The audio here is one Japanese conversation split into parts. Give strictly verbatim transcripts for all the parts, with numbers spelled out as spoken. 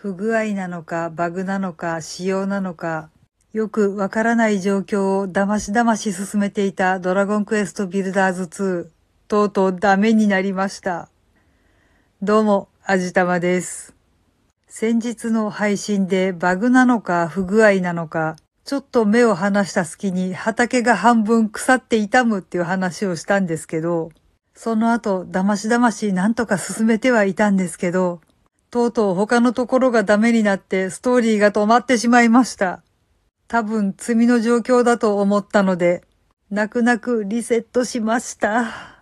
不具合なのかバグなのか仕様なのかよくわからない状況をだましだまし進めていたドラゴンクエストビルダーズツー、とうとうダメになりました。どうも、あじたまです。先日の配信でバグなのか不具合なのか、ちょっと目を離した隙に畑が半分腐って傷むっていう話をしたんですけど、その後だましだましなんとか進めてはいたんですけど、とうとう他のところがダメになってストーリーが止まってしまいました。多分罪の状況だと思ったので、泣く泣くリセットしました。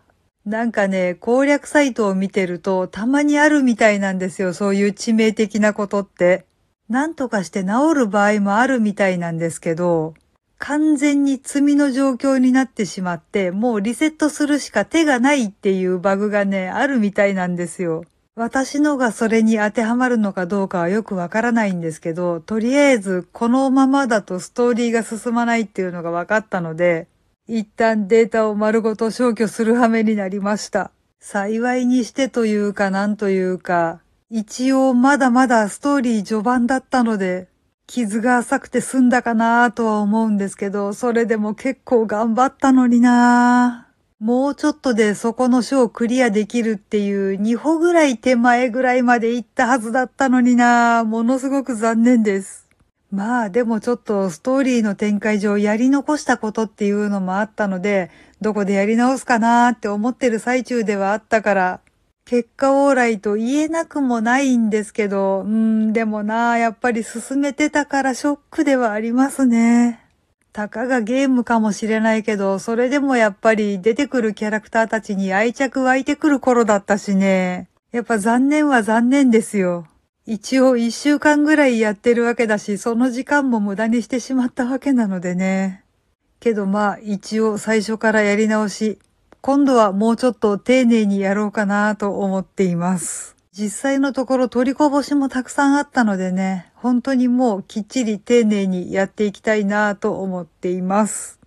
なんかね、攻略サイトを見てるとたまにあるみたいなんですよ、そういう致命的なことって。なんとかして治る場合もあるみたいなんですけど、完全に罪の状況になってしまって、もうリセットするしか手がないっていうバグがね、あるみたいなんですよ。私のがそれに当てはまるのかどうかはよくわからないんですけど、とりあえずこのままだとストーリーが進まないっていうのが分かったので、一旦データを丸ごと消去する羽目になりました。幸いにしてというかなんというか、一応まだまだストーリー序盤だったので、傷が浅くて済んだかなぁとは思うんですけど、それでも結構頑張ったのになぁ。もうちょっとでそこの章をクリアできるっていうに歩ぐらい手前ぐらいまで行ったはずだったのになぁ、ものすごく残念です。まあでもちょっとストーリーの展開上やり残したことっていうのもあったので、どこでやり直すかなーって思ってる最中ではあったから、結果オーライと言えなくもないんですけど、うーん、でもなぁ、やっぱり進めてたからショックではありますね。たかがゲームかもしれないけど、それでもやっぱり出てくるキャラクターたちに愛着湧いてくる頃だったしね。やっぱ残念は残念ですよ。一応一週間ぐらいやってるわけだし、その時間も無駄にしてしまったわけなのでね。けどまあ一応最初からやり直し、今度はもうちょっと丁寧にやろうかなと思っています。実際のところ取りこぼしもたくさんあったのでね。本当にもうきっちり丁寧にやっていきたいなぁと思っています。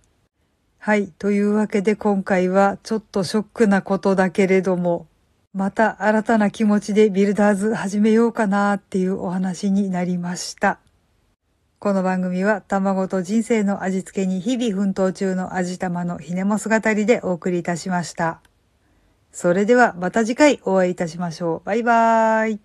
はい。というわけで今回はちょっとショックなことだけれども、また新たな気持ちでビルダーズ始めようかなぁっていうお話になりました。この番組は卵と人生の味付けに日々奮闘中の味玉のひねも姿りでお送りいたしました。それではまた次回お会いいたしましょう。バイバーイ。